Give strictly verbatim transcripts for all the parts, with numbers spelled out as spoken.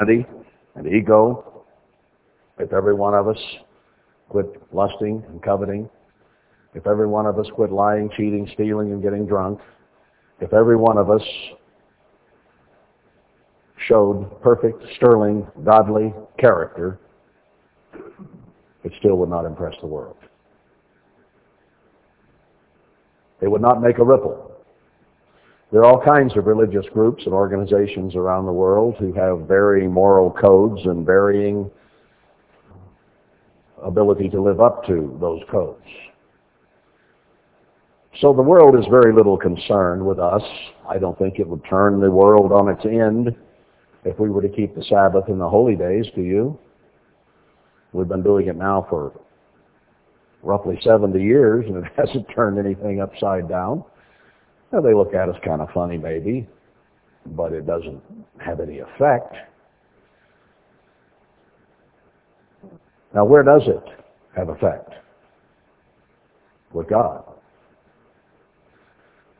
vanity and ego, if every one of us quit lusting and coveting, if every one of us quit lying, cheating, stealing, and getting drunk, if every one of us showed perfect, sterling, godly character, it still would not impress the world. It would not make a ripple. There are all kinds of religious groups and organizations around the world who have varying moral codes and varying ability to live up to those codes. So the world is very little concerned with us. I don't think it would turn the world on its end if we were to keep the Sabbath and the holy days, do you? We've been doing it now for roughly seventy years, and it hasn't turned anything upside down. Now, they look at us kind of funny, maybe, but it doesn't have any effect. Now, where does it have effect? With God.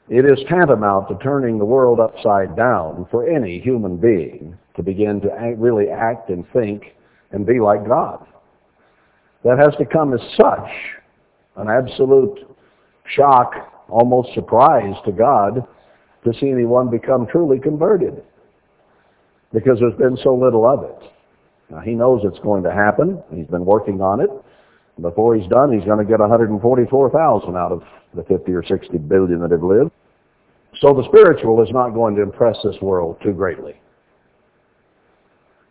It is tantamount to turning the world upside down for any human being to begin to act, really act and think and be like God. That has to come as such an absolute shock, almost surprise to God, to see anyone become truly converted, because there's been so little of it. Now, he knows it's going to happen. He's been working on it. Before he's done, he's going to get one hundred forty-four thousand out of the fifty or sixty billion that have lived. So the spiritual is not going to impress this world too greatly.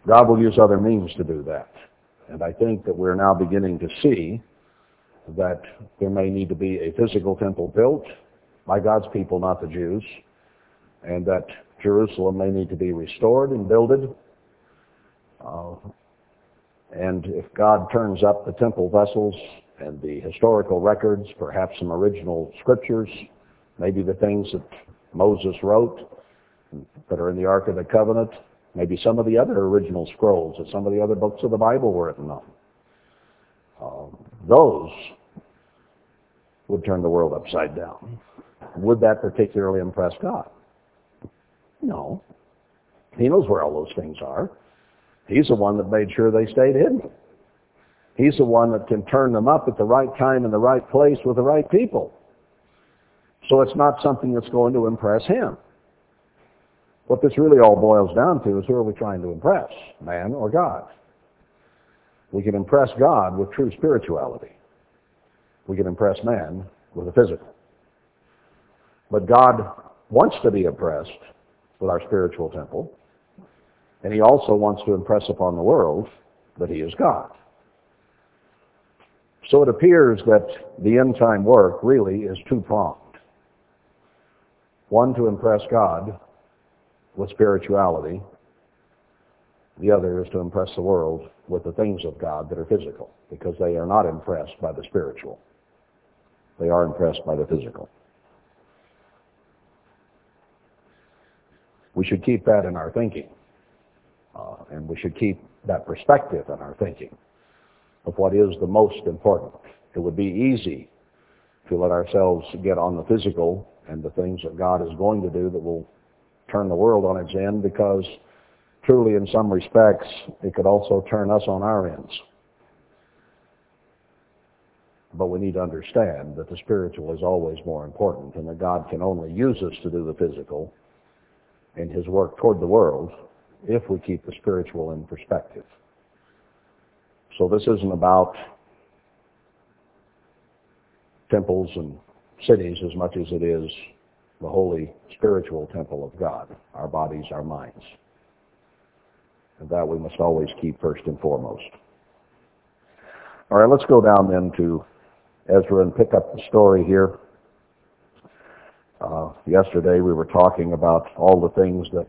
God will use other means to do that. And I think that we're now beginning to see that there may need to be a physical temple built by God's people, not the Jews, and that Jerusalem may need to be restored and builded. Uh, and if God turns up the temple vessels and the historical records, perhaps some original scriptures, maybe the things that Moses wrote that are in the Ark of the Covenant, maybe some of the other original scrolls that some of the other books of the Bible were written on. Um, those would turn the world upside down. Would that particularly impress God? No. He knows where all those things are. He's the one that made sure they stayed hidden. He's the one that can turn them up at the right time in the right place with the right people. So it's not something that's going to impress him. What this really all boils down to is, who are we trying to impress, man or God? We can impress God with true spirituality. We can impress man with the physical. But God wants to be impressed with our spiritual temple, and he also wants to impress upon the world that he is God. So it appears that the end-time work really is two-pronged. One, to impress God with spirituality. The other is to impress the world with the things of God that are physical, because they are not impressed by the spiritual. They are impressed by the physical. We should keep that in our thinking, uh, and we should keep that perspective in our thinking of what is the most important. It would be easy to let ourselves get on the physical and the things that God is going to do that will turn the world on its end, because truly, in some respects, it could also turn us on our ends. But we need to understand that the spiritual is always more important, and that God can only use us to do the physical in his work toward the world if we keep the spiritual in perspective. So this isn't about temples and cities as much as it is the holy spiritual temple of God, our bodies, our minds. And that we must always keep first and foremost. All right, let's go down then to Ezra and pick up the story here. Uh, yesterday we were talking about all the things that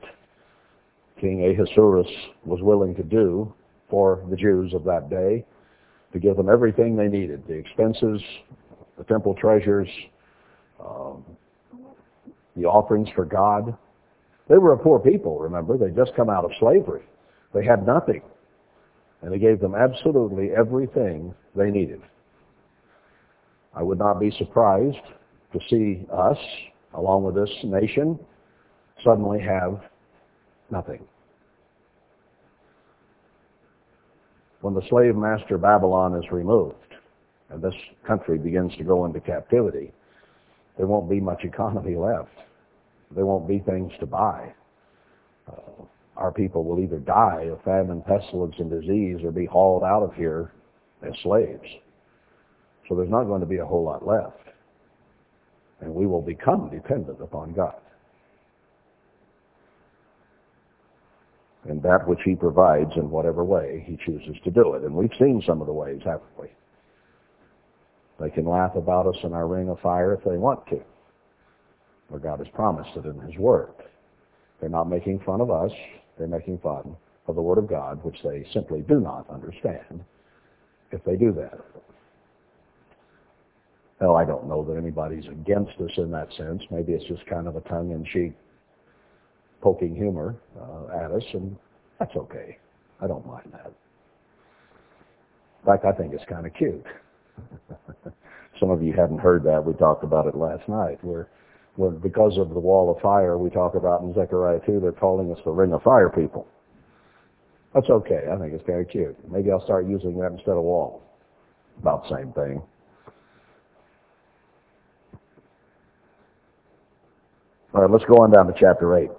King Ahasuerus was willing to do for the Jews of that day, to give them everything they needed, the expenses, the temple treasures, um, the offerings for God. They were a poor people, remember. They'd just come out of slavery. They had nothing. And he gave them absolutely everything they needed. I would not be surprised to see us, along with this nation, suddenly have nothing. when the slave master Babylon is removed and this country begins to go into captivity, there won't be much economy left. There won't be things to buy. Uh, our people will either die of famine, pestilence, and disease or be hauled out of here as slaves. So there's not going to be a whole lot left. And we will become dependent upon God and that which he provides in whatever way he chooses to do it. And we've seen some of the ways, haven't we? They can laugh about us in our ring of fire if they want to. For God has promised it in his word. They're not making fun of us. They're making fun of the word of God, which they simply do not understand if they do that. Well, I don't know that anybody's against us in that sense. Maybe it's just kind of a tongue-in-cheek poking humor uh, at us, and that's okay. I don't mind that. In fact, I think it's kind of cute. Some of you hadn't heard that. We talked about it last night. We're, we're, because of the wall of fire we talk about in Zechariah two, they're calling us the ring of fire people. That's okay. I think it's kind of cute. Maybe I'll start using that instead of wall. About the same thing. All right, let's go on down to chapter eight.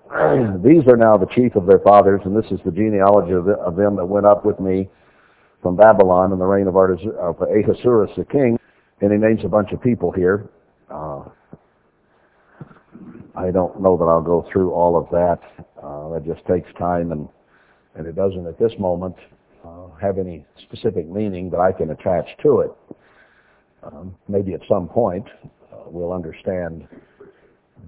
These are now the chief of their fathers, and this is the genealogy of, the, of them that went up with me from Babylon in the reign of, Artas- of Ahasuerus the king. And he names a bunch of people here. Uh, I don't know that I'll go through all of that. Uh, that just takes time, and, and it doesn't at this moment uh, have any specific meaning that I can attach to it. Um, maybe at some point uh, we'll understand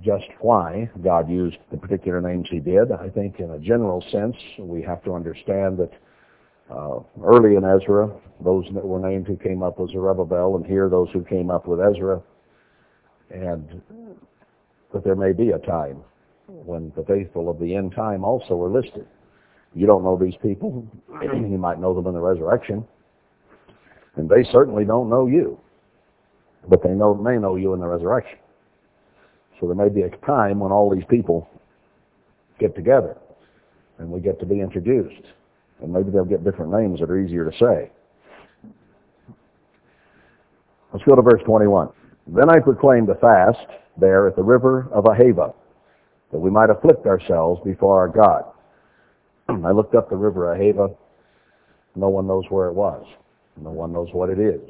just why God used the particular names he did. I think in a general sense, we have to understand that uh, early in Ezra, those that were named who came up with Zerubbabel, and here those who came up with Ezra, and that there may be a time when the faithful of the end time also are listed. You don't know these people. You might know them in the resurrection, and they certainly don't know you, but they know may know you in the resurrection. So there may be a time when all these people get together and we get to be introduced. And maybe they'll get different names that are easier to say. Let's go to verse twenty-one. Then I proclaimed a fast there at the river of Ahava, that we might afflict ourselves before our God. I looked up the river Ahava. No one knows where it was. No one knows what it is.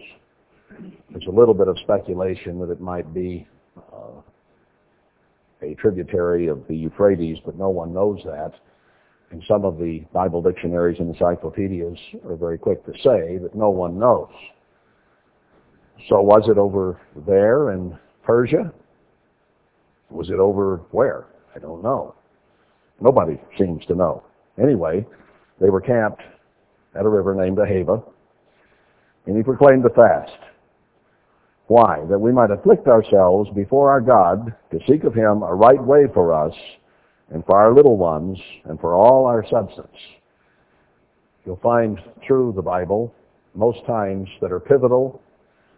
There's a little bit of speculation that it might be Uh, a tributary of the Euphrates, but no one knows that. And some of the Bible dictionaries and encyclopedias are very quick to say that no one knows. So was it over there in Persia? Was it over where? I don't know. Nobody seems to know. Anyway, they were camped at a river named Ahava, and he proclaimed the fast. Why? That we might afflict ourselves before our God to seek of him a right way for us and for our little ones and for all our substance. You'll find through the Bible most times that are pivotal.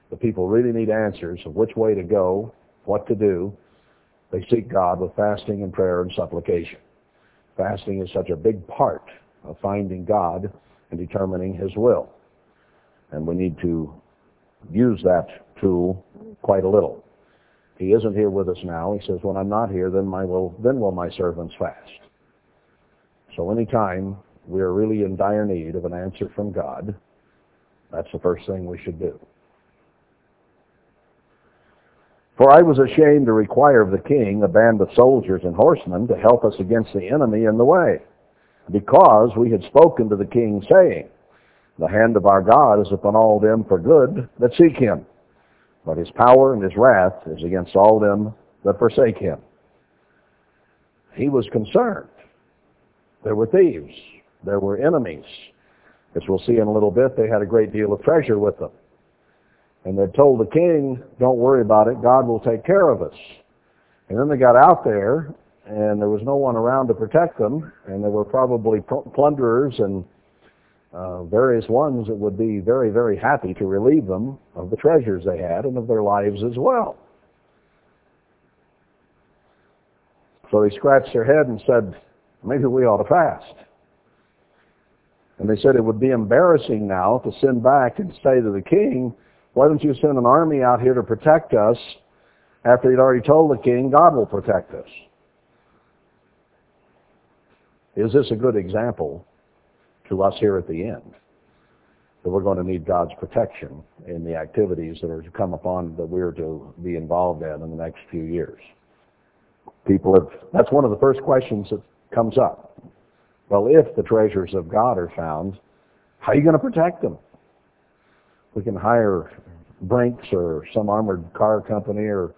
The people really need answers of which way to go, what to do. They seek God with fasting and prayer and supplication. Fasting is such a big part of finding God and determining his will. And we need to use that tool quite a little. He isn't here with us now. He says, when I'm not here, then my will, then will my servants fast. So anytime we are really in dire need of an answer from God, that's the first thing we should do. For I was ashamed to require of the king a band of soldiers and horsemen to help us against the enemy in the way, because we had spoken to the king, saying, the hand of our God is upon all them for good that seek him, but his power and his wrath is against all them that forsake him. He was concerned. There were thieves. There were enemies. As we'll see in a little bit, they had a great deal of treasure with them. And they told the king, don't worry about it, God will take care of us. And then they got out there, and there was no one around to protect them, and there were probably plunderers and Uh, various ones that would be very, very happy to relieve them of the treasures they had and of their lives as well. So they scratched their head and said, maybe we ought to fast. And they said it would be embarrassing now to send back and say to the king, why don't you send an army out here to protect us after he'd already told the king, God will protect us. Is this a good example to us here at the end? That we're going to need God's protection in the activities that are to come upon, that we're to be involved in in the next few years. People have, that's one of the first questions that comes up. Well, if the treasures of God are found, how are you going to protect them? We can hire Brinks or some armored car company or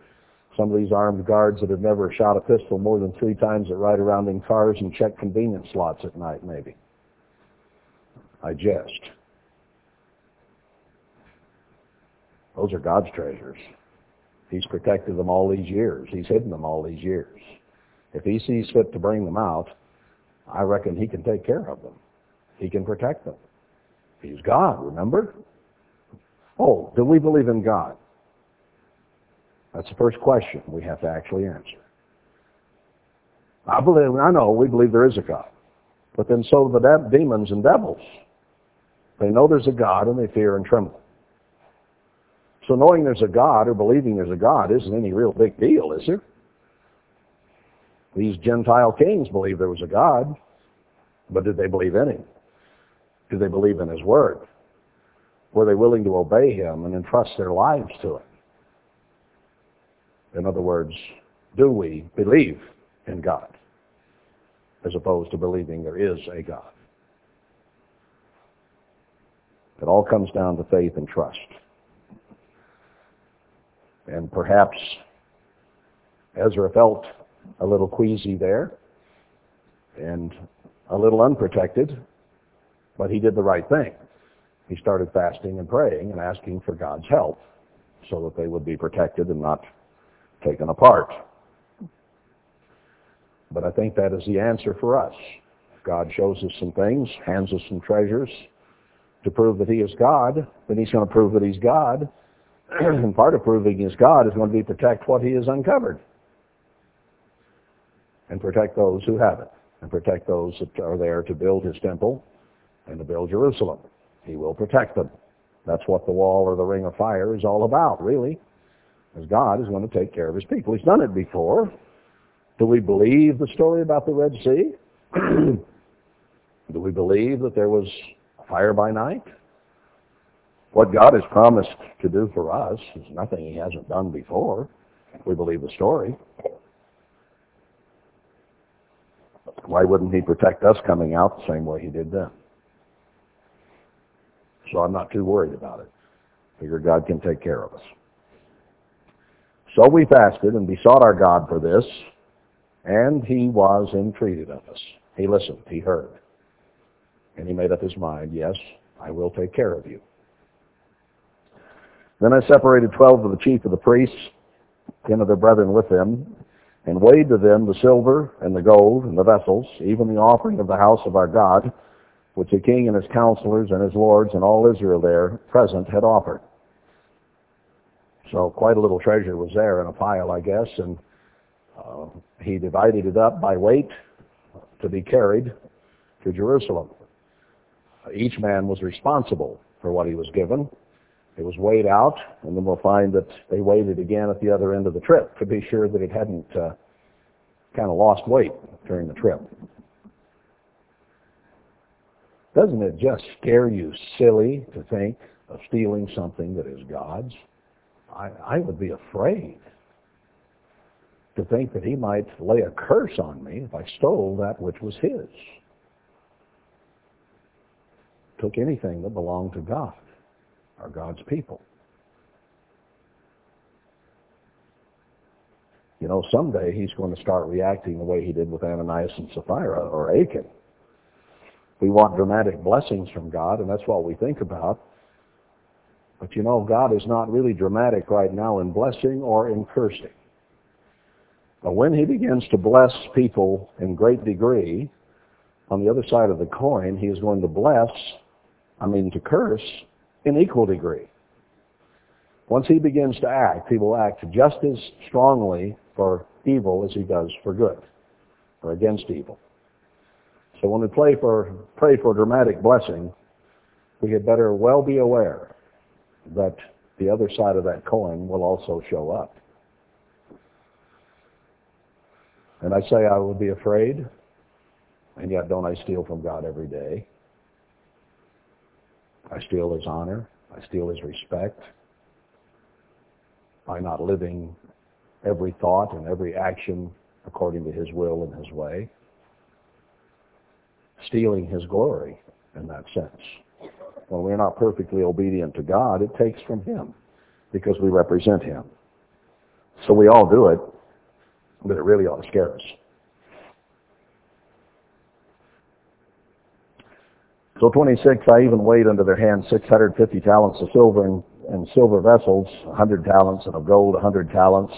some of these armed guards that have never shot a pistol more than three times that ride around in cars and check convenience slots at night, maybe. I jest. Those are God's treasures. He's protected them all these years. He's hidden them all these years. If he sees fit to bring them out, I reckon he can take care of them. He can protect them. He's God, remember? Oh, do we believe in God? That's the first question we have to actually answer. I believe, I know, we believe there is a God. But then so do the de- demons and devils. They know there's a God and they fear and tremble. So knowing there's a God or believing there's a God isn't any real big deal, is there? These Gentile kings believed there was a God, but did they believe in him? Did they believe in his word? Were they willing to obey him and entrust their lives to him? In other words, do we believe in God as opposed to believing there is a God? It all comes down to faith and trust. And perhaps Ezra felt a little queasy there and a little unprotected, but he did the right thing. He started fasting and praying and asking for God's help so that they would be protected and not taken apart. But I think that is the answer for us. God shows us some things, hands us some treasures to prove that he is God. Then he's going to prove that he's God. And part of proving he's God is going to be protect what he has uncovered. And protect those who have it. And protect those that are there to build his temple and to build Jerusalem. He will protect them. That's what the wall or the ring of fire is all about, really. As God is going to take care of his people. He's done it before. Do we believe the story about the Red Sea? Do we believe that there was fire by night? What God has promised to do for us is nothing he hasn't done before. We believe the story. Why wouldn't he protect us coming out the same way he did then? So I'm not too worried about it. I figure God can take care of us. So we fasted and besought our God for this, and he was entreated of us. He listened, he heard, and he made up his mind, yes, I will take care of you. Then I separated twelve of the chief of the priests, ten of their brethren with them, and weighed to them the silver and the gold and the vessels, even the offering of the house of our God, which the king and his counselors and his lords and all Israel there present had offered. So quite a little treasure was there in a pile, I guess, and uh, he divided it up by weight to be carried to Jerusalem. Each man was responsible for what he was given. It was weighed out, and then we'll find that they weighed it again at the other end of the trip to be sure that it hadn't uh, kind of lost weight during the trip. Doesn't it just scare you silly to think of stealing something that is God's? I, I would be afraid to think that he might lay a curse on me if I stole that which was his. Took anything that belonged to God, or God's people. You know, someday he's going to start reacting the way he did with Ananias and Sapphira, or Achan. We want dramatic blessings from God, and that's what we think about. But you know, God is not really dramatic right now in blessing or in cursing. But when he begins to bless people in great degree, on the other side of the coin, he is going to bless, I mean to curse, in equal degree. Once he begins to act, he will act just as strongly for evil as he does for good, or against evil. So when we pray for, pray for dramatic blessing, we had better well be aware that the other side of that coin will also show up. And I say I would be afraid, and yet don't I steal from God every day? I steal His honor. I steal His respect by not living every thought and every action according to His will and His way. Stealing His glory in that sense. When we're not perfectly obedient to God, it takes from Him because we represent Him. So we all do it, but it really ought to scare us. So twenty-six, I even weighed under their hands six hundred fifty talents of silver and, and silver vessels, one hundred talents, and of gold, one hundred talents,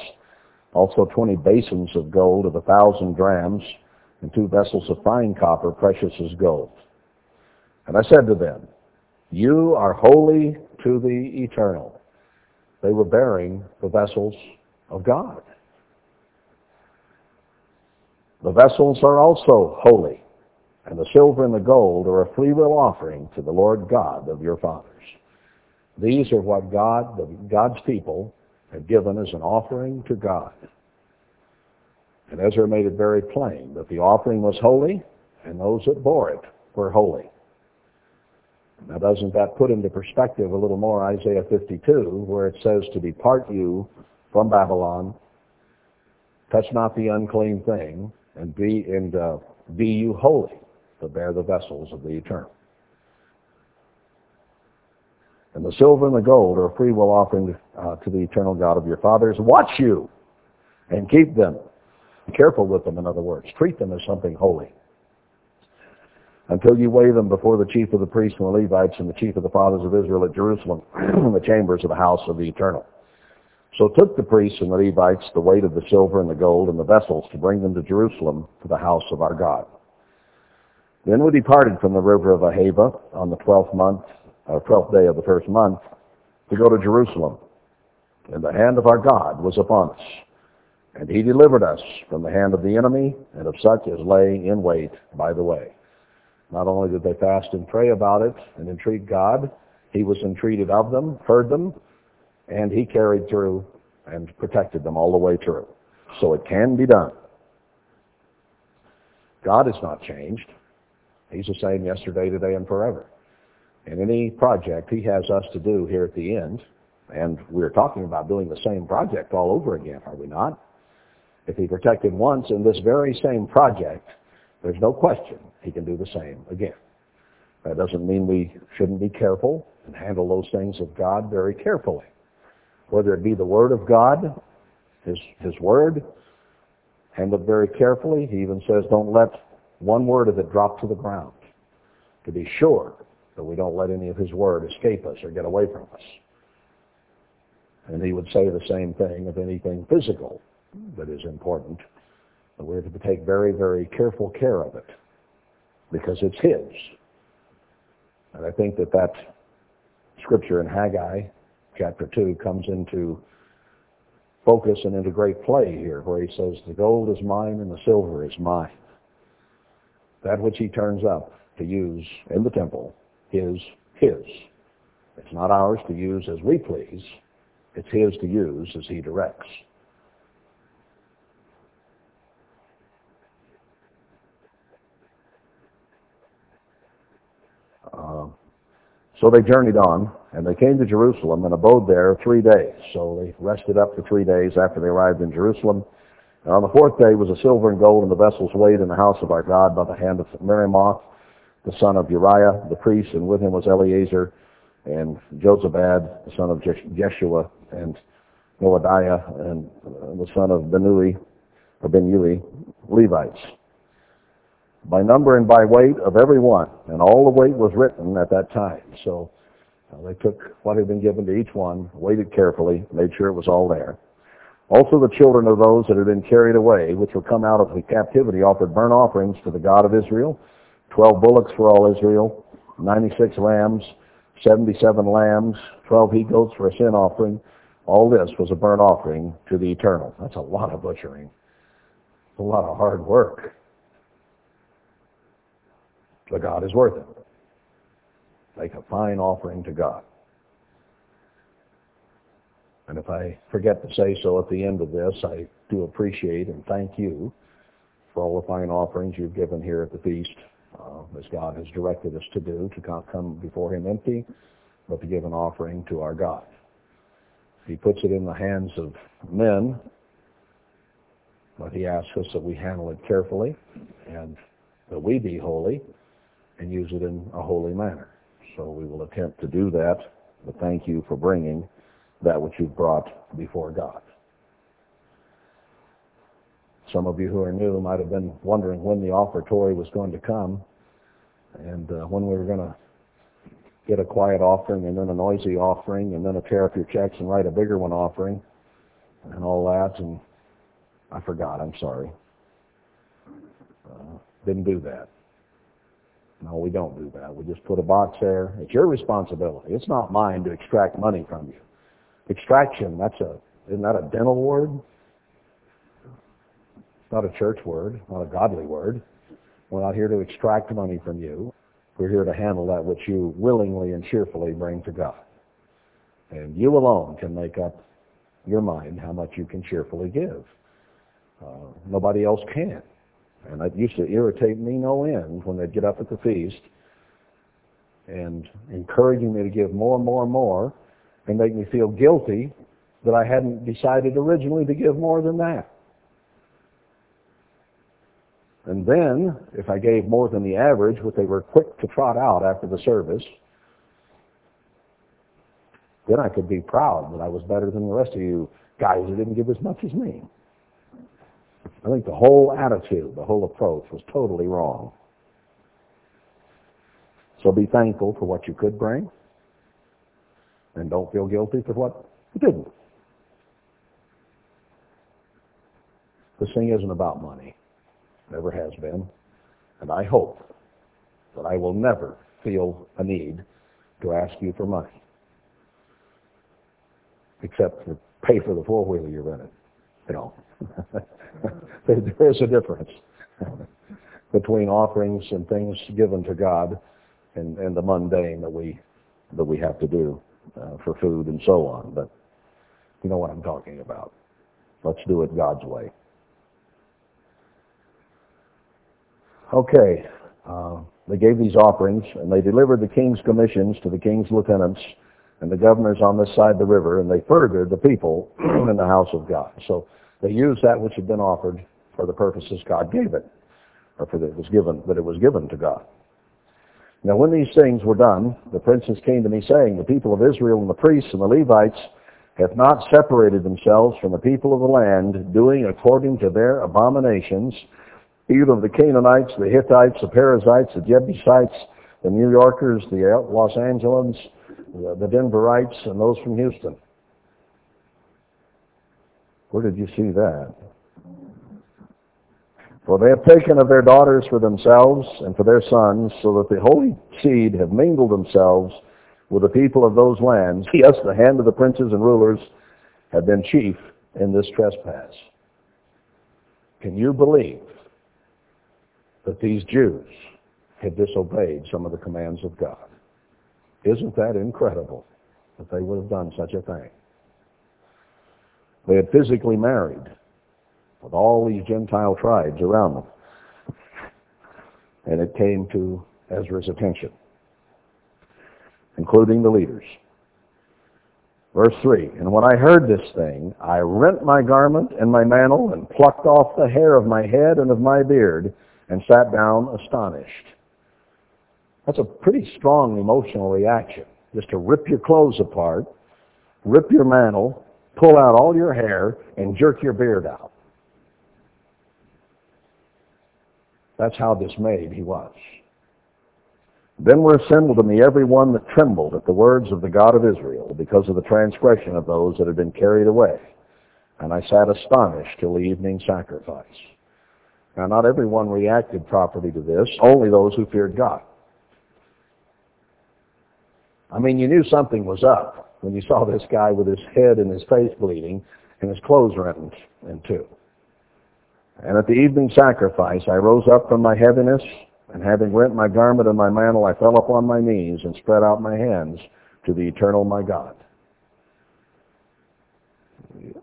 also twenty basins of gold of a thousand drams, and two vessels of fine copper, precious as gold. And I said to them, you are holy to the eternal. They were bearing the vessels of God. The vessels are also holy, and the silver and the gold are a freewill offering to the Lord God of your fathers. These are what God, the, God's people have given as an offering to God. And Ezra made it very plain that the offering was holy, and those that bore it were holy. Now doesn't that put into perspective a little more Isaiah fifty-two, where it says to depart you from Babylon, touch not the unclean thing, and be, and, uh, be you holy to bear the vessels of the eternal. And the silver and the gold are a freewill offering uh, to the eternal God of your fathers. Watch you and keep them. Be careful with them, in other words. Treat them as something holy. Until you weigh them before the chief of the priests and the Levites and the chief of the fathers of Israel at Jerusalem in the chambers of the house of the eternal. So took the priests and the Levites the weight of the silver and the gold and the vessels to bring them to Jerusalem to the house of our God. Then we departed from the river of Ahava on the twelfth month, or twelfth day of the first month, to go to Jerusalem. And the hand of our God was upon us. And He delivered us from the hand of the enemy and of such as lay in wait by the way. Not only did they fast and pray about it and entreat God, He was entreated of them, heard them, and He carried through and protected them all the way through. So it can be done. God has not changed. He's the same yesterday, today, and forever. And any project He has us to do here at the end, and we're talking about doing the same project all over again, are we not? If He protected once in this very same project, there's no question He can do the same again. That doesn't mean we shouldn't be careful and handle those things of God very carefully. Whether it be the Word of God, His, His Word, handled very carefully. He even says, don't let one word of it drop to the ground, to be sure that we don't let any of His Word escape us or get away from us. And He would say the same thing of anything physical that is important. But we're to take very, very careful care of it, because it's His. And I think that that scripture in Haggai chapter two comes into focus and into great play here, where He says, the gold is mine and the silver is mine. That which He turns up to use in the temple is His. It's not ours to use as we please. It's His to use as He directs. Uh, so they journeyed on, and they came to Jerusalem and abode there three days. So they rested up for three days after they arrived in Jerusalem. And on the fourth day was the silver and gold and the vessels weighed in the house of our God by the hand of Meremoth, the son of Uriah, the priest, and with him was Eleazar, and Jozabad, the son of Jeshua, and Noadiah, and the son of Benui, or Benui, Levites. By number and by weight of every one, and all the weight was written at that time. So uh, they took what had been given to each one, weighted carefully, made sure it was all there. Also the children of those that had been carried away, which were come out of the captivity, offered burnt offerings to the God of Israel, twelve bullocks for all Israel, ninety-six rams, seventy-seven lambs, twelve he goats for a sin offering. All this was a burnt offering to the eternal. That's a lot of butchering. It's a lot of hard work. to God is worth it. Make a fine offering to God. And if I forget to say so at the end of this, I do appreciate and thank you for all the fine offerings you've given here at the feast, uh, as God has directed us to do, to not come before Him empty, but to give an offering to our God. He puts it in the hands of men, but He asks us that we handle it carefully and that we be holy and use it in a holy manner. So we will attempt to do that, but thank you for bringing that which you've brought before God. Some of you who are new might have been wondering when the offertory was going to come and uh, when we were going to get a quiet offering and then a noisy offering and then a tear up your checks and write a bigger one offering and all that. And I forgot, I'm sorry. Uh, didn't do that. No, we don't do that. We just put a box there. It's your responsibility. It's not mine to extract money from you. Extraction, that's a, isn't that a dental word? It's not a church word, not a godly word. We're not here to extract money from you. We're here to handle that which you willingly and cheerfully bring to God. And you alone can make up your mind how much you can cheerfully give. Uh, nobody else can. And that used to irritate me no end when they'd get up at the feast and encouraging me to give more and more and more and make me feel guilty that I hadn't decided originally to give more than that. And then, if I gave more than the average, what they were quick to trot out after the service, then I could be proud that I was better than the rest of you guys who didn't give as much as me. I think the whole attitude, the whole approach was totally wrong. So be thankful for what you could bring, and don't feel guilty for what you didn't. This thing isn't about money. Never has been. And I hope that I will never feel a need to ask you for money, except to pay for the four-wheeler you rented. You know, there is a difference between offerings and things given to God and, and the mundane that we that we have to do uh, for food and so on. But you know what I'm talking about. Let's do it God's way. Okay, uh, they gave these offerings, and they delivered the king's commissions to the king's lieutenants and the governors on this side of the river, and they furthered the people in the house of God. So they used that which had been offered for the purposes God gave it, or for that it was given, that it was given to God. Now when these things were done, the princes came to me saying, the people of Israel and the priests and the Levites have not separated themselves from the people of the land, doing according to their abominations, even of the Canaanites, the Hittites, the Perizzites, the Jebusites, the New Yorkers, the Los Angeles, the Denverites, and those from Houston. Where did you see that? For they have taken of their daughters for themselves and for their sons, so that the holy seed have mingled themselves with the people of those lands. Yes, the hand of the princes and rulers have been chief in this trespass. Can you believe that these Jews had disobeyed some of the commands of God? Isn't that incredible that they would have done such a thing? They had physically married with all these Gentile tribes around them. And it came to Ezra's attention, including the leaders. Verse three, and when I heard this thing, I rent my garment and my mantle and plucked off the hair of my head and of my beard and sat down astonished. That's a pretty strong emotional reaction, just to rip your clothes apart, rip your mantle, pull out all your hair, and jerk your beard out. That's how dismayed he was. Then were assembled to me every one that trembled at the words of the God of Israel, because of the transgression of those that had been carried away. And I sat astonished till the evening sacrifice. Now, not everyone reacted properly to this, only those who feared God. I mean, you knew something was up when you saw this guy with his head and his face bleeding and his clothes rent in two. And at the evening sacrifice, I rose up from my heaviness And having rent my garment and my mantle, I fell upon my knees and spread out my hands to the eternal my God.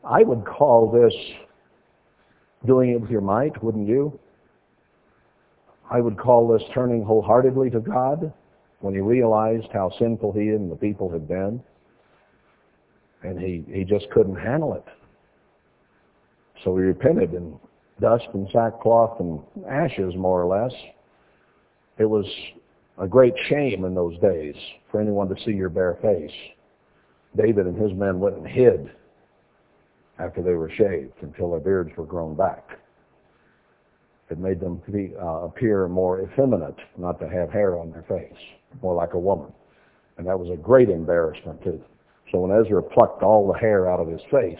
I would call this doing it with your might, wouldn't you? I would call this turning wholeheartedly to God when he realized how sinful he and the people had been. And he, he just couldn't handle it. So he repented in dust and sackcloth and ashes, more or less. It was a great shame in those days for anyone to see your bare face. David and his men went and hid after they were shaved until their beards were grown back. It made them be, uh, appear more effeminate not to have hair on their face, more like a woman. And that was a great embarrassment to them. So when Ezra plucked all the hair out of his face,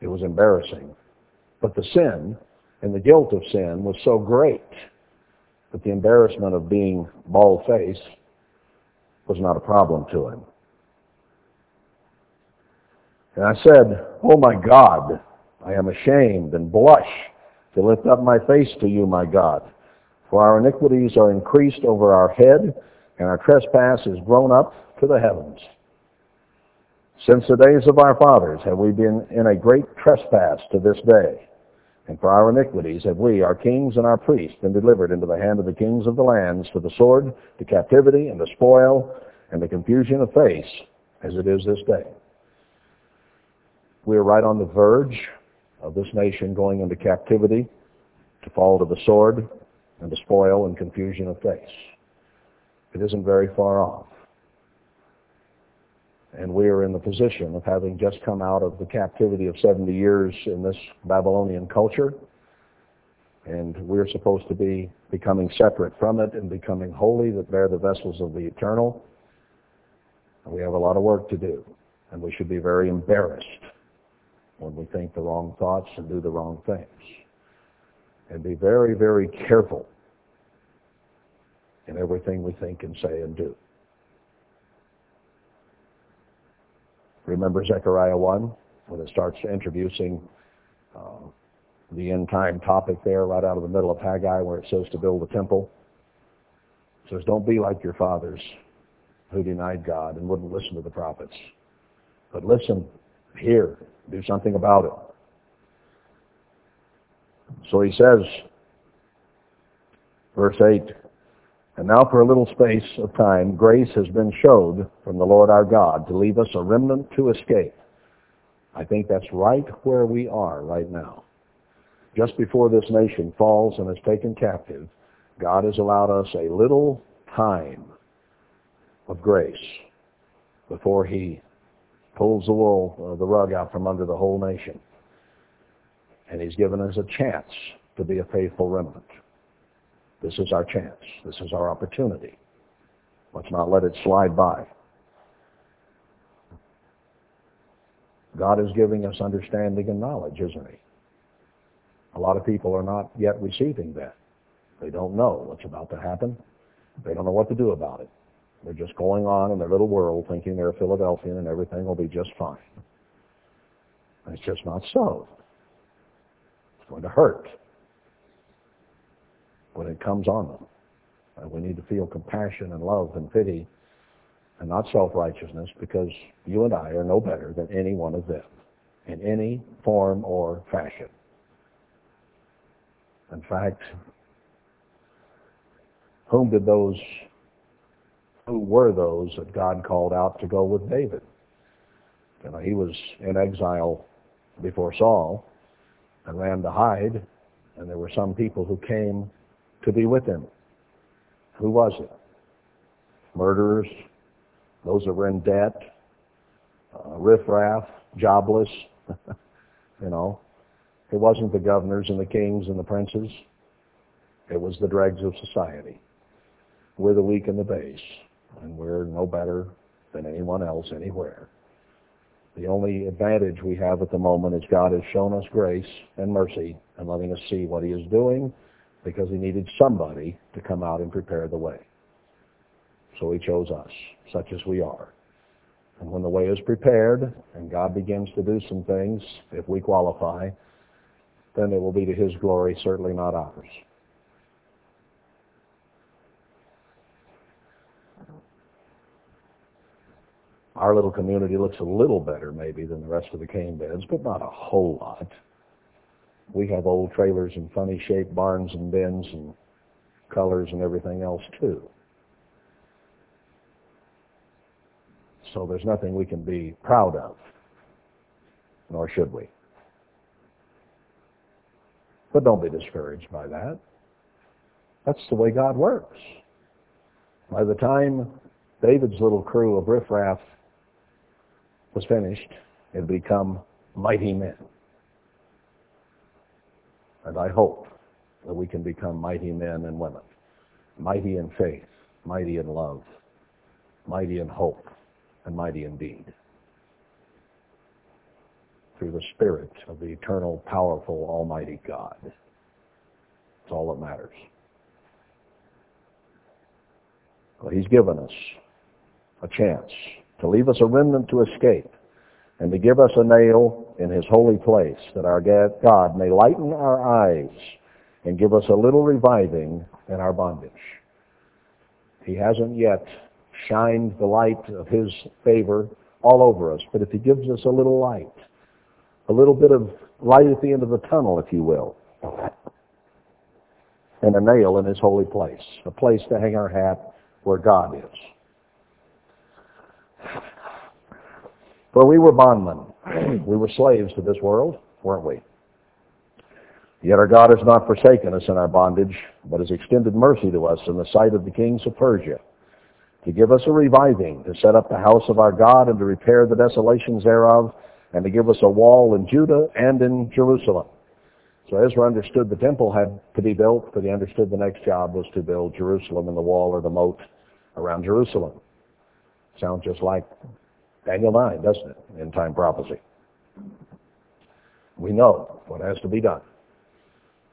it was embarrassing. But the sin and the guilt of sin was so great that the embarrassment of being bald-faced was not a problem to him. And I said, "Oh my God, I am ashamed and blush to lift up my face to you, my God. For our iniquities are increased over our head, and our trespass is grown up to the heavens. Since the days of our fathers have we been in a great trespass to this day. And for our iniquities have we, our kings and our priests, been delivered into the hand of the kings of the lands for the sword, to captivity, and the spoil, and the confusion of face, as it is this day." We are right on the verge of this nation going into captivity to fall to the sword and the spoil and confusion of face. It isn't very far off. And we are in the position of having just come out of the captivity of seventy years in this Babylonian culture, and we're supposed to be becoming separate from it and becoming holy that bear the vessels of the eternal. And we have a lot of work to do, and we should be very embarrassed when we think the wrong thoughts and do the wrong things. And be very, very careful in everything we think and say and do. Remember Zechariah one, when it starts introducing uh, the end-time topic there, right out of the middle of Haggai, where it says to build the temple. It says, don't be like your fathers who denied God and wouldn't listen to the prophets. But listen, hear, do something about it. So he says, verse eight, "And now for a little space of time, grace has been showed from the Lord our God to leave us a remnant to escape." I think that's right where we are right now. Just before this nation falls and is taken captive, God has allowed us a little time of grace before he pulls the wool, uh, the rug out from under the whole nation. And he's given us a chance to be a faithful remnant. This is our chance. This is our opportunity. Let's not let it slide by. God is giving us understanding and knowledge, isn't he? A lot of people are not yet receiving that. They don't know what's about to happen. They don't know what to do about it. They're just going on in their little world thinking they're a Philadelphian and everything will be just fine. And it's just not so. It's going to hurt when it comes on them. And we need to feel compassion and love and pity and not self-righteousness, because you and I are no better than any one of them in any form or fashion. In fact, whom did those, who were those that God called out to go with David? You know, he was in exile before Saul and ran to hide, and there were some people who came to be with him. Who was it? Murderers, those that were in debt, uh, riffraff, jobless, you know. It wasn't the governors and the kings and the princes. It was the dregs of society. We're the weak and the base, and we're no better than anyone else anywhere. The only advantage we have at the moment is God has shown us grace and mercy and letting us see what he is doing, because he needed somebody to come out and prepare the way. So he chose us, such as we are. And when the way is prepared, and God begins to do some things, if we qualify, then it will be to his glory, certainly not ours. Our little community looks a little better maybe than the rest of the cane beds, but not a whole lot. We have old trailers and funny-shaped barns and bins and colors and everything else too. So there's nothing we can be proud of, nor should we. But don't be discouraged by that. That's the way God works. By the time David's little crew of riffraff was finished, it had become mighty men. And I hope that we can become mighty men and women, mighty in faith, mighty in love, mighty in hope, and mighty indeed, through the Spirit of the eternal, powerful, almighty God. That's all that matters. Well, He's given us a chance to leave us a remnant to escape and to give us a nail in His holy place, that our God may lighten our eyes and give us a little reviving in our bondage. He hasn't yet shined the light of His favor all over us, but if He gives us a little light, a little bit of light at the end of the tunnel, if you will, and a nail in His holy place, a place to hang our hat where God is. For we were bondmen. We were slaves to this world, weren't we? Yet our God has not forsaken us in our bondage, but has extended mercy to us in the sight of the kings of Persia, to give us a reviving, to set up the house of our God, and to repair the desolations thereof, and to give us a wall in Judah and in Jerusalem. So Ezra understood the temple had to be built, but he understood the next job was to build Jerusalem and the wall or the moat around Jerusalem. Sounds just like Daniel nine, doesn't it, in time prophecy? We know what has to be done.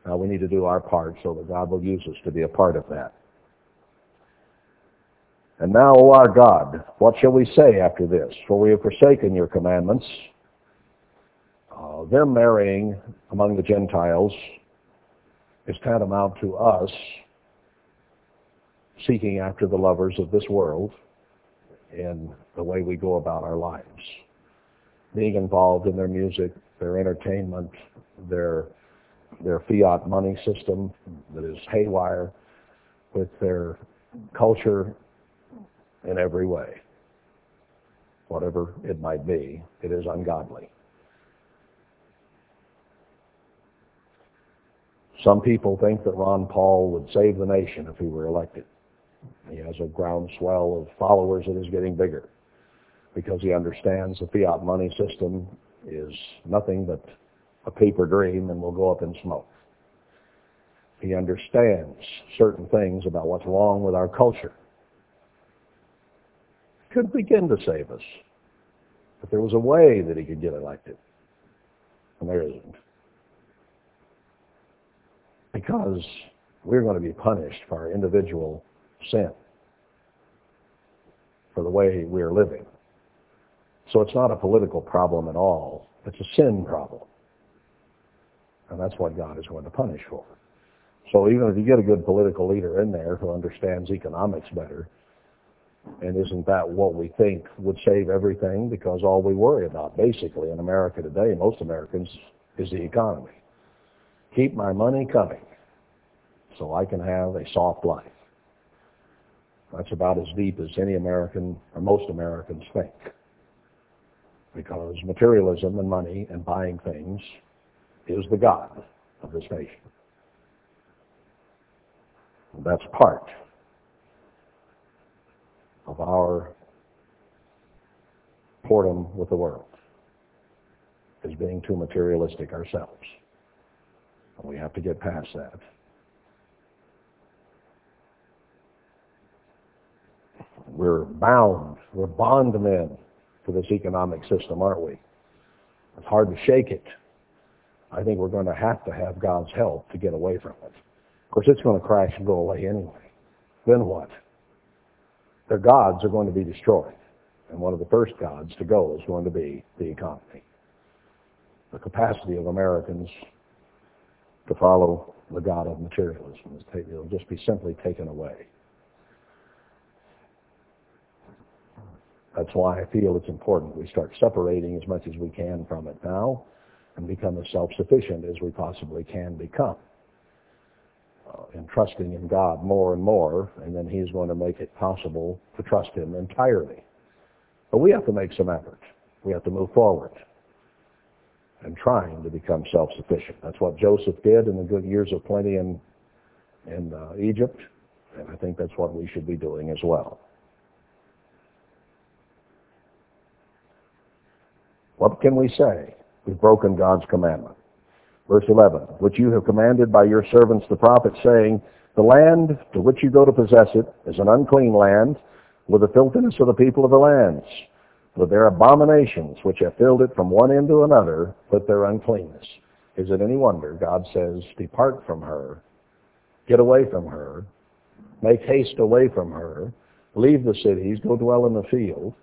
Now we need to do our part so that God will use us to be a part of that. And now, O our God, what shall we say after this? For we have forsaken your commandments. Uh, them marrying among the Gentiles is tantamount to us seeking after the lovers of this world in the way we go about our lives, being involved in their music, their entertainment, their, their fiat money system that is haywire, with their culture in every way. Whatever it might be, it is ungodly. Some people think that Ron Paul would save the nation if he were elected. He has a groundswell of followers that is getting bigger because he understands the fiat money system is nothing but a paper dream and will go up in smoke. He understands certain things about what's wrong with our culture. Could begin to save us, but there was a way that he could get elected, and there isn't, because we're going to be punished for our individual sin, for the way we're living. So it's not a political problem at all, it's a sin problem, and that's what God is going to punish for. So even if you get a good political leader in there who understands economics better, and isn't that what we think would save everything? Because all we worry about, basically, in America today, most Americans, is the economy. Keep my money coming so I can have a soft life. That's about as deep as any American, or most Americans, think. Because materialism and money and buying things is the god of this nation. And that's part of our boredom with the world, is being too materialistic ourselves. And we have to get past that. We're bound, we're bondmen to this economic system, aren't we? It's hard to shake it. I think we're going to have to have God's help to get away from it. Of course, it's going to crash and go away anyway. Then what? Their gods are going to be destroyed. And one of the first gods to go is going to be the economy. The capacity of Americans to follow the god of materialism is just be simply taken away. That's why I feel it's important we start separating as much as we can from it now and become as self-sufficient as we possibly can become. Uh, and trusting in God more and more, and then He's going to make it possible to trust Him entirely. But we have to make some effort. We have to move forward and trying to become self-sufficient. That's what Joseph did in the good years of plenty in, in uh, Egypt, and I think that's what we should be doing as well. What can we say? We've broken God's commandment. Verse eleven, which you have commanded by your servants the prophets, saying, the land to which you go to possess it is an unclean land, with the filthiness of the people of the lands, with their abominations which have filled it from one end to another, with their uncleanness. Is it any wonder God says, depart from her, get away from her, make haste away from her, leave the cities, go dwell in the field.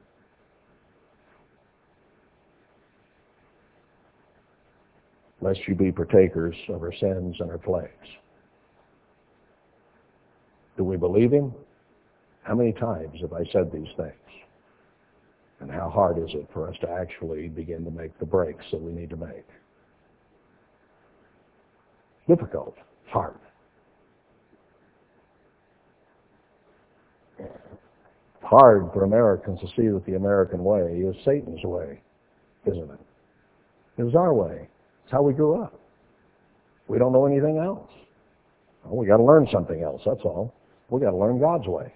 Lest you be partakers of her sins and her plagues. Do we believe Him? How many times have I said these things? And how hard is it for us to actually begin to make the breaks that we need to make? Difficult, hard. Hard for Americans to see that the American way is Satan's way, isn't it? It's our way. It's how we grew up. We don't know anything else. Well, we got to learn something else, that's all. We got to learn God's way.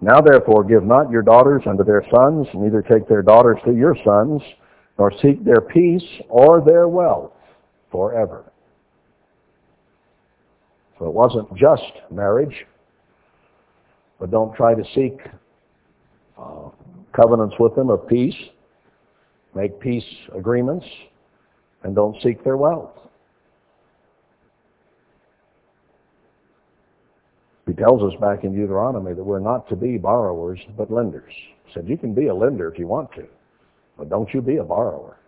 Now therefore give not your daughters unto their sons, neither take their daughters to your sons, nor seek their peace or their wealth forever. So it wasn't just marriage, but don't try to seek uh, covenants with them of peace. Make peace agreements. And don't seek their wealth. He tells us back in Deuteronomy that we're not to be borrowers, but lenders. He said, you can be a lender if you want to, but don't you be a borrower.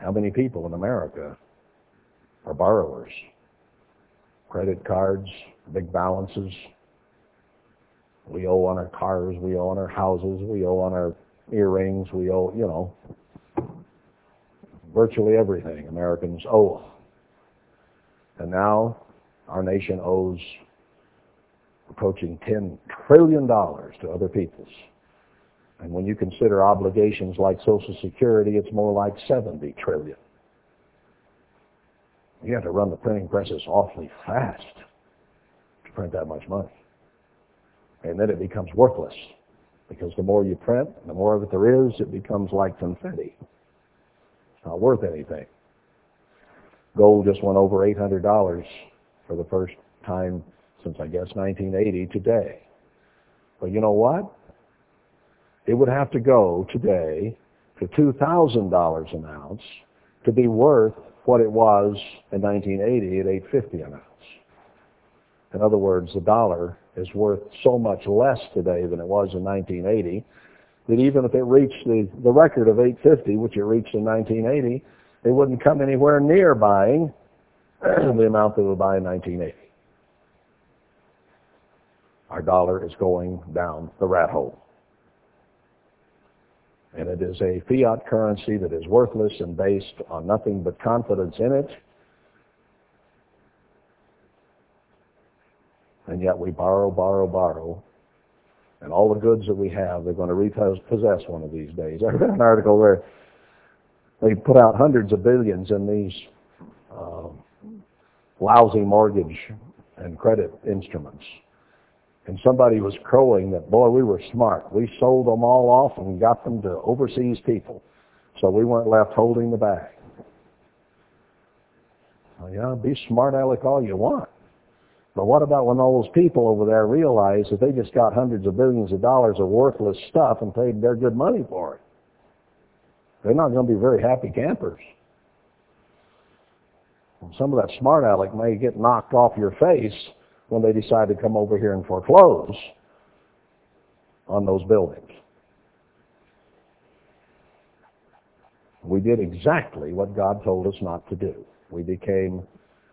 How many people in America are borrowers? Credit cards, big balances. We owe on our cars, we owe on our houses, we owe on our earrings, we owe, you know, virtually everything Americans owe. And now our nation owes approaching ten trillion dollars to other peoples. And when you consider obligations like Social Security, it's more like seventy trillion dollars. You have to run the printing presses awfully fast to print that much money. And then it becomes worthless, because the more you print, the more of it there is, it becomes like confetti. Not worth anything. Gold just went over eight hundred dollars for the first time since, I guess, nineteen eighty today. But you know what? It would have to go today to two thousand dollars an ounce to be worth what it was in nineteen eighty at eight fifty an ounce. In other words, the dollar is worth so much less today than it was in nineteen eighty that even if it reached the, the record of eight fifty, which it reached in nineteen eighty, it wouldn't come anywhere near buying the amount that it would buy in nineteen eighty. Our dollar is going down the rat hole. And it is a fiat currency that is worthless and based on nothing but confidence in it. And yet we borrow, borrow, borrow. And all the goods that we have, they're going to repossess one of these days. I read an article where they put out hundreds of billions in these uh, lousy mortgage and credit instruments. And somebody was crowing that, boy, we were smart. We sold them all off and got them to overseas people. So we weren't left holding the bag. Well, yeah, be smart aleck all you want. But what about when all those people over there realize that they just got hundreds of billions of dollars of worthless stuff and paid their good money for it? They're not going to be very happy campers. And some of that smart aleck may get knocked off your face when they decide to come over here and foreclose on those buildings. We did exactly what God told us not to do. We became,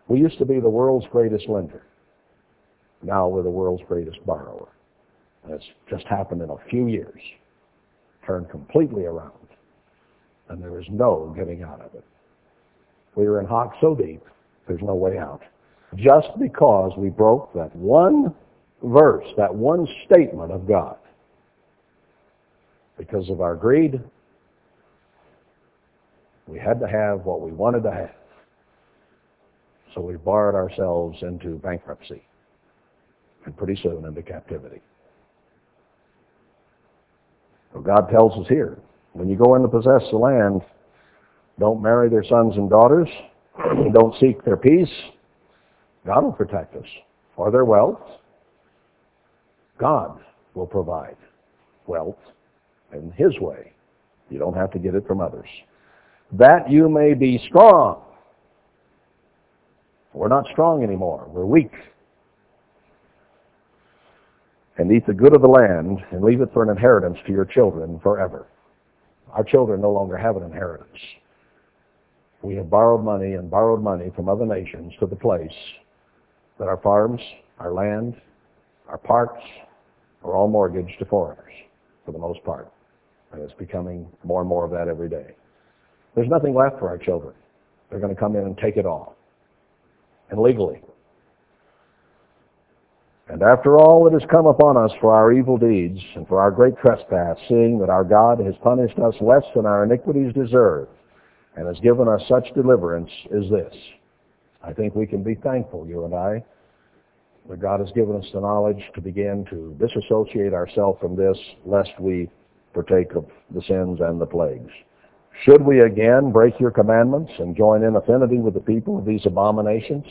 we used to be the world's greatest lender. Now we're the world's greatest borrower. that's just happened in a few years, turned completely around, and there was no getting out of it. We were in hock so deep, there's no way out. Just because we broke that one verse, that one statement of God, because of our greed, we had to have what we wanted to have. So we borrowed ourselves into bankruptcy, and pretty soon into captivity. So God tells us here, when you go in to possess the land, don't marry their sons and daughters, don't seek their peace. God will protect us, or their wealth. God will provide wealth in His way. You don't have to get it from others. That you may be strong. We're not strong anymore. We're weak. And eat the good of the land, and leave it for an inheritance to your children forever. Our children no longer have an inheritance. We have borrowed money and borrowed money from other nations to the place that our farms, our land, our parks are all mortgaged to foreigners, for the most part. And it's becoming more and more of that every day. There's nothing left for our children. They're going to come in and take it all, and legally. And after all that has come upon us for our evil deeds and for our great trespass, seeing that our God has punished us less than our iniquities deserve, and has given us such deliverance, is this. I think we can be thankful, you and I, that God has given us the knowledge to begin to disassociate ourselves from this, lest we partake of the sins and the plagues. Should we again break your commandments and join in affinity with the people of these abominations?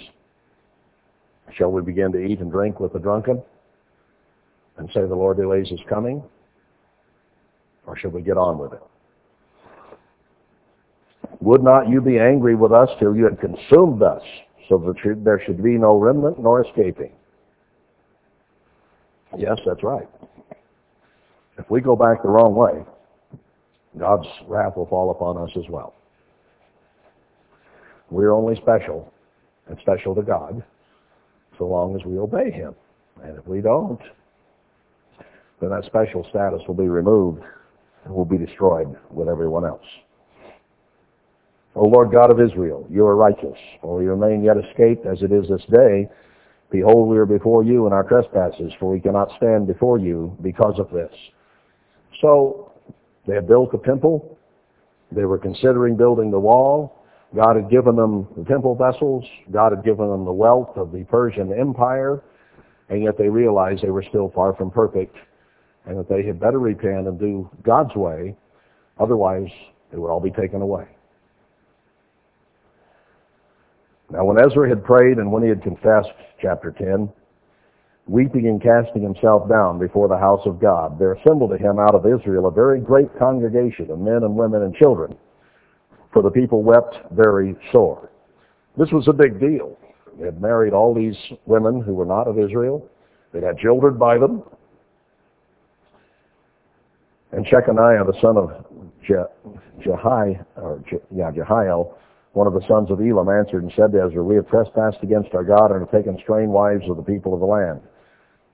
Shall we begin to eat and drink with the drunken and say the Lord delays His coming? Or shall we get on with it? Would not you be angry with us till you had consumed us, so that there should be no remnant nor escaping? Yes, that's right. If we go back the wrong way, God's wrath will fall upon us as well. We're only special, and special to God, so long as we obey Him. And if we don't, then that special status will be removed and will be destroyed with everyone else. O Lord God of Israel, you are righteous, for we remain yet escaped as it is this day. Behold, we are before you in our trespasses, for we cannot stand before you because of this. So they had built the temple. They were considering building the wall. God had given them the temple vessels. God had given them the wealth of the Persian Empire. And yet they realized they were still far from perfect, and that they had better repent and do God's way. Otherwise, it would all be taken away. Now when Ezra had prayed and when he had confessed, chapter ten, weeping and casting himself down before the house of God, there assembled to him out of Israel a very great congregation of men and women and children, for the people wept very sore. This was a big deal. They had married all these women who were not of Israel. They had children by them. And Shechaniah, the son of Je- Jehi, or Je- yeah, Jehiel, one of the sons of Elam, answered and said to Ezra, we have trespassed against our God and have taken strange wives of the people of the land.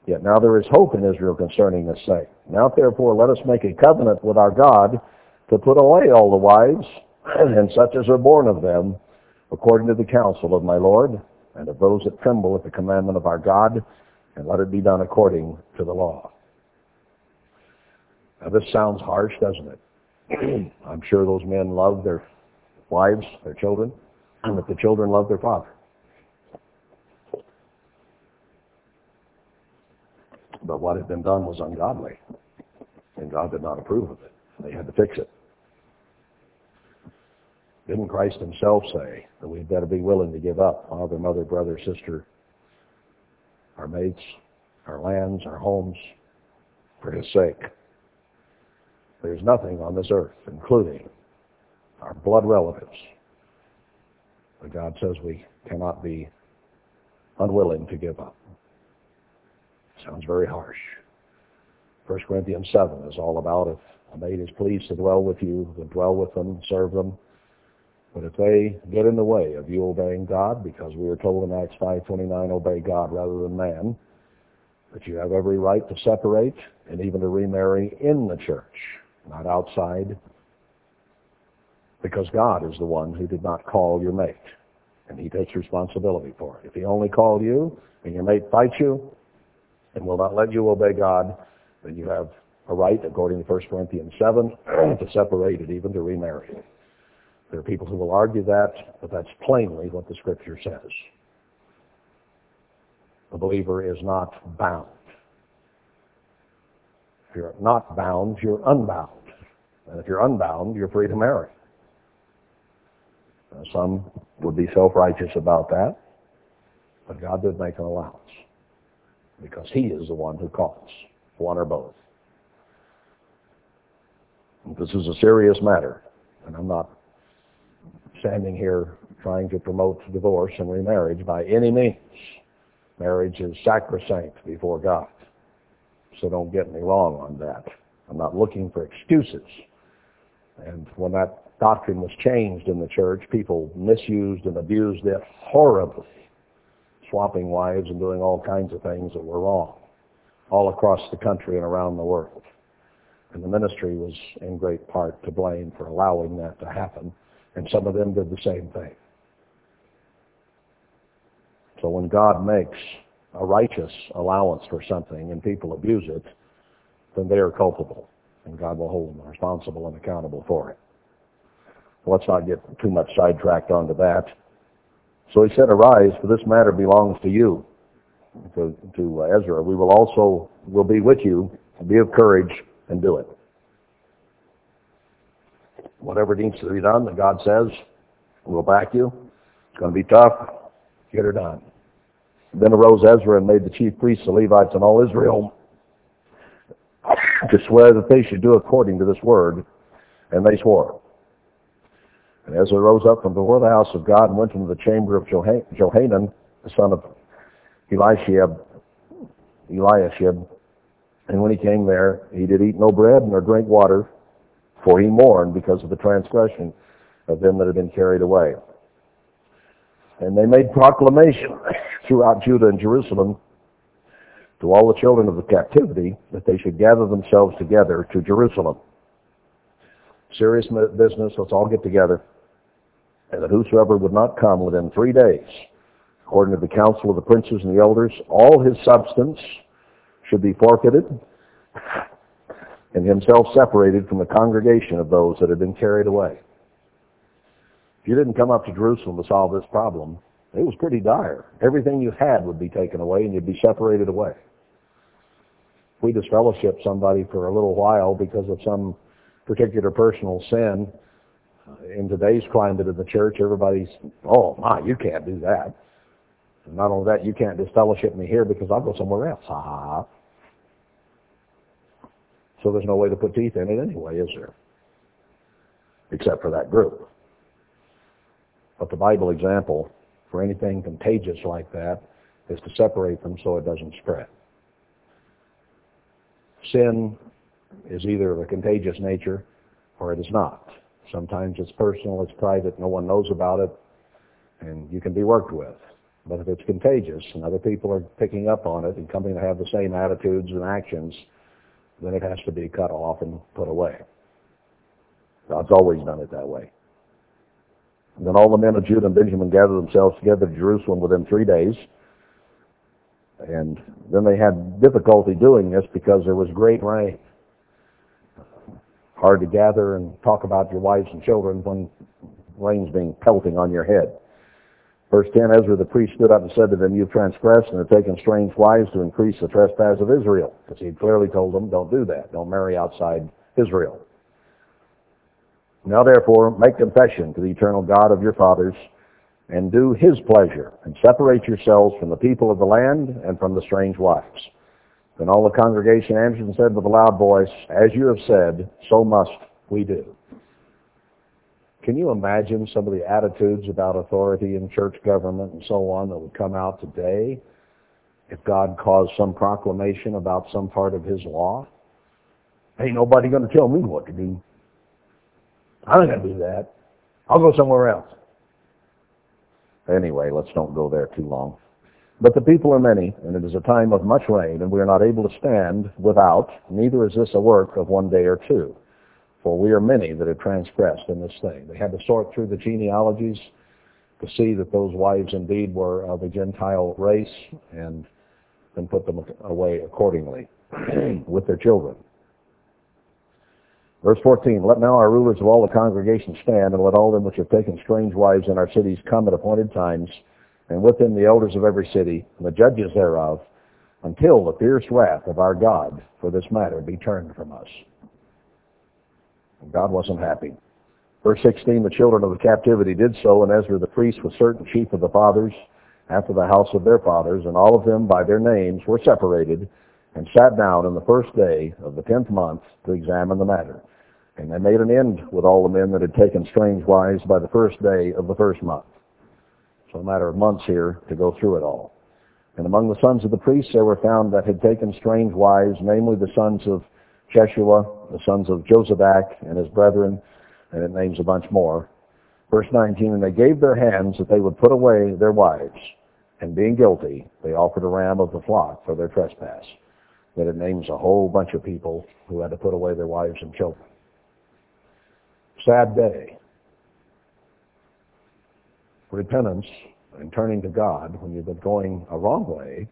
Yet now there is hope in Israel concerning this thing. Now therefore let us make a covenant with our God to put away all the wives and such as are born of them, according to the counsel of my Lord, and of those that tremble at the commandment of our God, and let it be done according to the law. Now this sounds harsh, doesn't it? I'm sure those men love their wives, their children, and that the children love their father. But what had been done was ungodly, and God did not approve of it. They had to fix it. Didn't Christ Himself say that we'd better be willing to give up father, mother, brother, sister, our mates, our lands, our homes, for His sake? There's nothing on this earth, including our blood relatives, but God says we cannot be unwilling to give up. Sounds very harsh. First Corinthians seven is all about, if a maid is pleased to dwell with you, then dwell with them, serve them. But if they get in the way of you obeying God, because we were told in Acts five twenty-nine, obey God rather than man, But you have every right to separate and even to remarry in the church, not outside, because God is the one who did not call your mate, and he takes responsibility for it. If he only called you and your mate fights you and will not let you obey God, then you have a right, according to First Corinthians seven, to separate it, even to remarry it. There are people who will argue that, but that's plainly what the Scripture says. The believer is not bound. If you're not bound, you're unbound. And if you're unbound, you're free to marry. Now, some would be self-righteous about that, but God did make an allowance because he is the one who calls, one or both. And this is a serious matter, and I'm not standing here trying to promote divorce and remarriage by any means. Marriage is sacrosanct before God, so don't get me wrong on that. I'm not looking for excuses. And when that doctrine was changed in the church, people misused and abused it horribly, swapping wives and doing all kinds of things that were wrong all across the country and around the world. And the ministry was in great part to blame for allowing that to happen, and some of them did the same thing. So when God makes a righteous allowance for something and people abuse it, then they are culpable, and God will hold them responsible and accountable for it. Let's not get too much sidetracked onto that. So he said, "Arise, for this matter belongs to you, to, to Ezra. We will also will be with you. Be of courage and do it." Whatever needs to be done, that God says, we'll back you. It's going to be tough. Get her done. Then arose Ezra and made the chief priests, the Levites, and all Israel to swear that they should do according to this word, and they swore. And Ezra rose up from before the house of God and went into the chamber of Joh- Johanan, the son of Eliashib, Eliashib. And when he came there, he did eat no bread nor drink water, for he mourned because of the transgression of them that had been carried away. And they made proclamation throughout Judah and Jerusalem to all the children of the captivity that they should gather themselves together to Jerusalem. Serious business, let's all get together. And that whosoever would not come within three days, according to the counsel of the princes and the elders, all his substance should be forfeited, and himself separated from the congregation of those that had been carried away. If you didn't come up to Jerusalem to solve this problem, it was pretty dire. Everything you had would be taken away, and you'd be separated away. We disfellowship somebody for a little while because of some particular personal sin. In today's climate of the church, everybody's, oh, my, you can't do that. And not only that, you can't disfellowship me here because I'll go somewhere else. Ha, ha, ha. So there's no way to put teeth in it anyway, is there? Except for that group. But the Bible example for anything contagious like that is to separate them so it doesn't spread. Sin is either of a contagious nature or it is not. Sometimes it's personal, it's private, no one knows about it, and you can be worked with. But if it's contagious and other people are picking up on it and coming to have the same attitudes and actions, then it has to be cut off and put away. God's always done it that way. And then all the men of Judah and Benjamin gathered themselves together to Jerusalem within three days. And then they had difficulty doing this because there was great rain. Hard to gather and talk about your wives and children when rain's being pelting on your head. Verse ten, Ezra the priest stood up and said to them, "You've transgressed and have taken strange wives to increase the trespass of Israel." Because he had clearly told them, don't do that. Don't marry outside Israel. "Now therefore, make confession to the eternal God of your fathers, and do his pleasure, and separate yourselves from the people of the land and from the strange wives." Then all the congregation answered and said with a loud voice, "As you have said, so must we do." Can you imagine some of the attitudes about authority in church government and so on that would come out today if God caused some proclamation about some part of his law? Ain't nobody going to tell me what to do. I'm not going to do that. I'll go somewhere else. Anyway, let's don't go there too long. But the people are many, and it is a time of much rain, and we are not able to stand without, neither is this a work of one day or two. For we are many that have transgressed in this thing. They had to sort through the genealogies to see that those wives indeed were of a Gentile race, and then put them away accordingly with their children. Verse fourteen, let now our rulers of all the congregation stand, and let all them which have taken strange wives in our cities come at appointed times, and with them the elders of every city, and the judges thereof, until the fierce wrath of our God for this matter be turned from us. And God wasn't happy. Verse sixteen, the children of the captivity did so, and Ezra the priest with certain chief of the fathers, after the house of their fathers, and all of them by their names were separated, and sat down on the first day of the tenth month to examine the matter. And they made an end with all the men that had taken strange wives by the first day of the first month. So a matter of months here to go through it all. And among the sons of the priests there were found that had taken strange wives, namely the sons of Jeshua, the sons of Jozabad and his brethren, and it names a bunch more. Verse nineteen, and they gave their hands that they would put away their wives, and being guilty, they offered a ram of the flock for their trespass. That it names a whole bunch of people who had to put away their wives and children. Sad day. Repentance and turning to God when you've been going a wrong way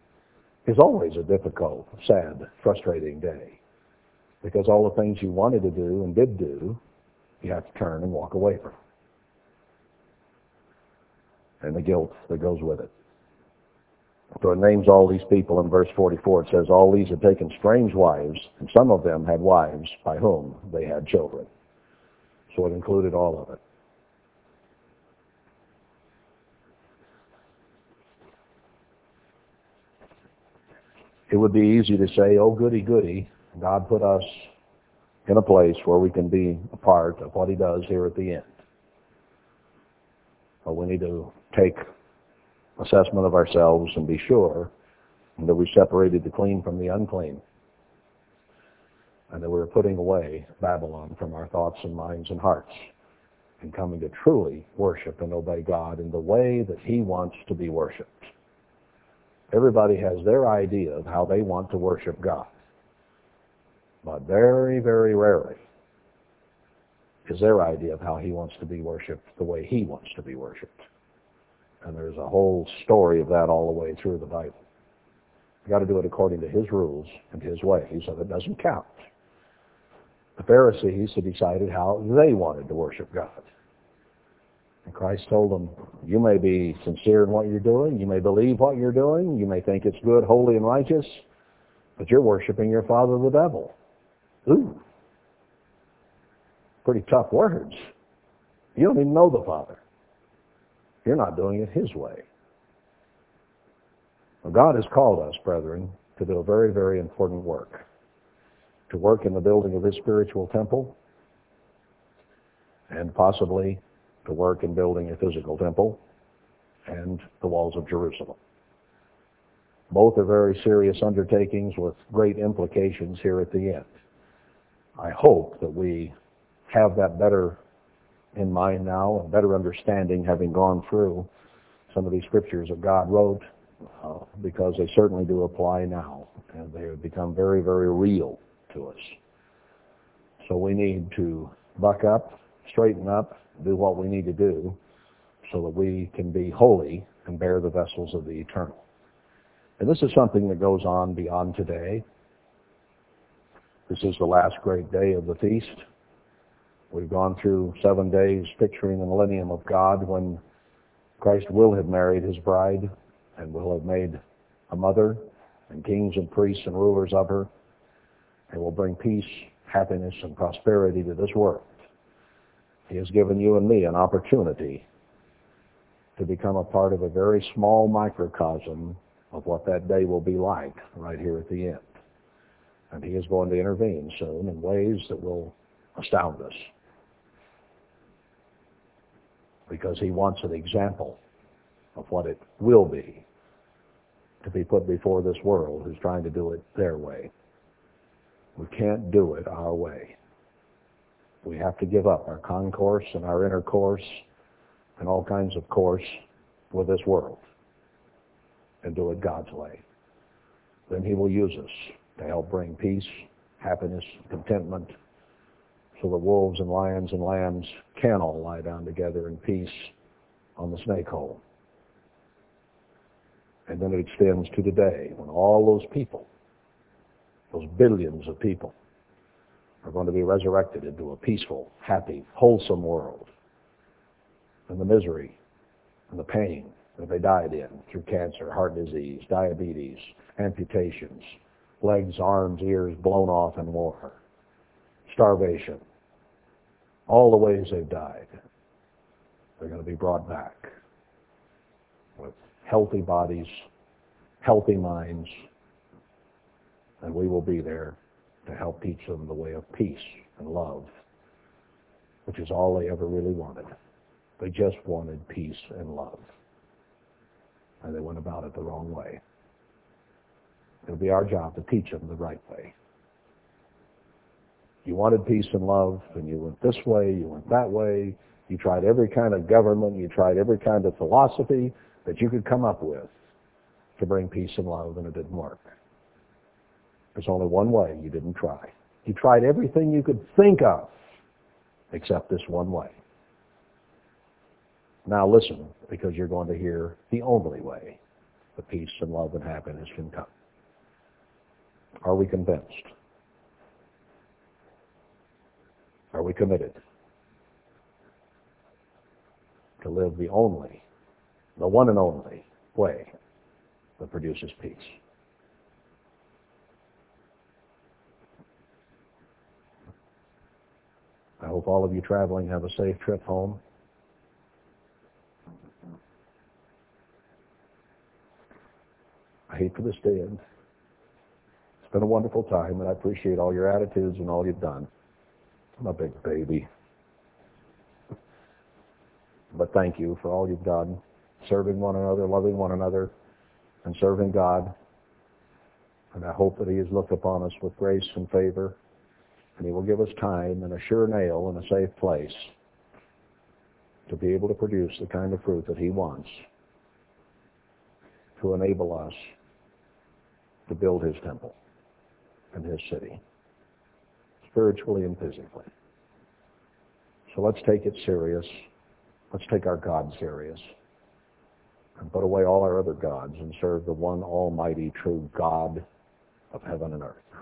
is always a difficult, sad, frustrating day. Because all the things you wanted to do and did do, you have to turn and walk away from. And the guilt that goes with it. So it names all these people in verse forty-four. It says, all these had taken strange wives, and some of them had wives by whom they had children. So it included all of it. It would be easy to say, oh, goody, goody, God put us in a place where we can be a part of what he does here at the end. But we need to take assessment of ourselves and be sure that we separated the clean from the unclean, and that we were putting away Babylon from our thoughts and minds and hearts, and coming to truly worship and obey God in the way that he wants to be worshipped. Everybody has their idea of how they want to worship God, but very, very rarely is their idea of how he wants to be worshipped the way he wants to be worshipped. And there's a whole story of that all the way through the Bible. You've got to do it according to his rules and his ways, so that it doesn't count. The Pharisees had decided how they wanted to worship God. And Christ told them, you may be sincere in what you're doing, you may believe what you're doing, you may think it's good, holy, and righteous, but you're worshiping your father, the devil. Ooh. Pretty tough words. You don't even know the Father. You're not doing it his way. Well, God has called us, brethren, to do a very, very important work. To work in the building of his spiritual temple, and possibly to work in building a physical temple and the walls of Jerusalem. Both are very serious undertakings with great implications here at the end. I hope that we have that better in mind now, and better understanding, having gone through some of these scriptures that God wrote, uh, because they certainly do apply now, and they have become very, very real to us. So we need to buck up, straighten up, do what we need to do, so that we can be holy and bear the vessels of the eternal. And this is something that goes on beyond today. This is the last great day of the feast. We've gone through seven days picturing the millennium of God, when Christ will have married his bride and will have made a mother, and kings and priests and rulers of her, and will bring peace, happiness, and prosperity to this world. He has given you and me an opportunity to become a part of a very small microcosm of what that day will be like right here at the end. And he is going to intervene soon in ways that will astound us, because he wants an example of what it will be to be put before this world who's trying to do it their way. We can't do it our way. We have to give up our concourse and our intercourse and all kinds of course with this world and do it God's way. Then he will use us to help bring peace, happiness, contentment, so the wolves and lions and lambs can all lie down together in peace on the snake hole. And then it extends to today, when all those people, those billions of people, are going to be resurrected into a peaceful, happy, wholesome world. And the misery and the pain that they died in through cancer, heart disease, diabetes, amputations, legs, arms, ears blown off in war, starvation, all the ways they've died, they're going to be brought back with healthy bodies, healthy minds, and we will be there to help teach them the way of peace and love, which is all they ever really wanted. They just wanted peace and love, and they went about it the wrong way. It'll be our job to teach them the right way. You wanted peace and love, and you went this way, you went that way, you tried every kind of government, you tried every kind of philosophy that you could come up with to bring peace and love, and it didn't work. There's only one way you didn't try. You tried everything you could think of except this one way. Now listen, because you're going to hear the only way the peace and love and happiness can come. Are we convinced? Are we committed to live the only, the one and only way that produces peace? I hope all of you traveling have a safe trip home. I hate for this to end. It's been a wonderful time, and I appreciate all your attitudes and all you've done. I'm a big baby. But thank you for all you've done, serving one another, loving one another, and serving God. And I hope that he has looked upon us with grace and favor, and he will give us time and a sure nail and a safe place to be able to produce the kind of fruit that he wants to enable us to build his temple and his city, spiritually and physically. So let's take it serious. Let's take our God serious and put away all our other gods and serve the one almighty true God of heaven and earth.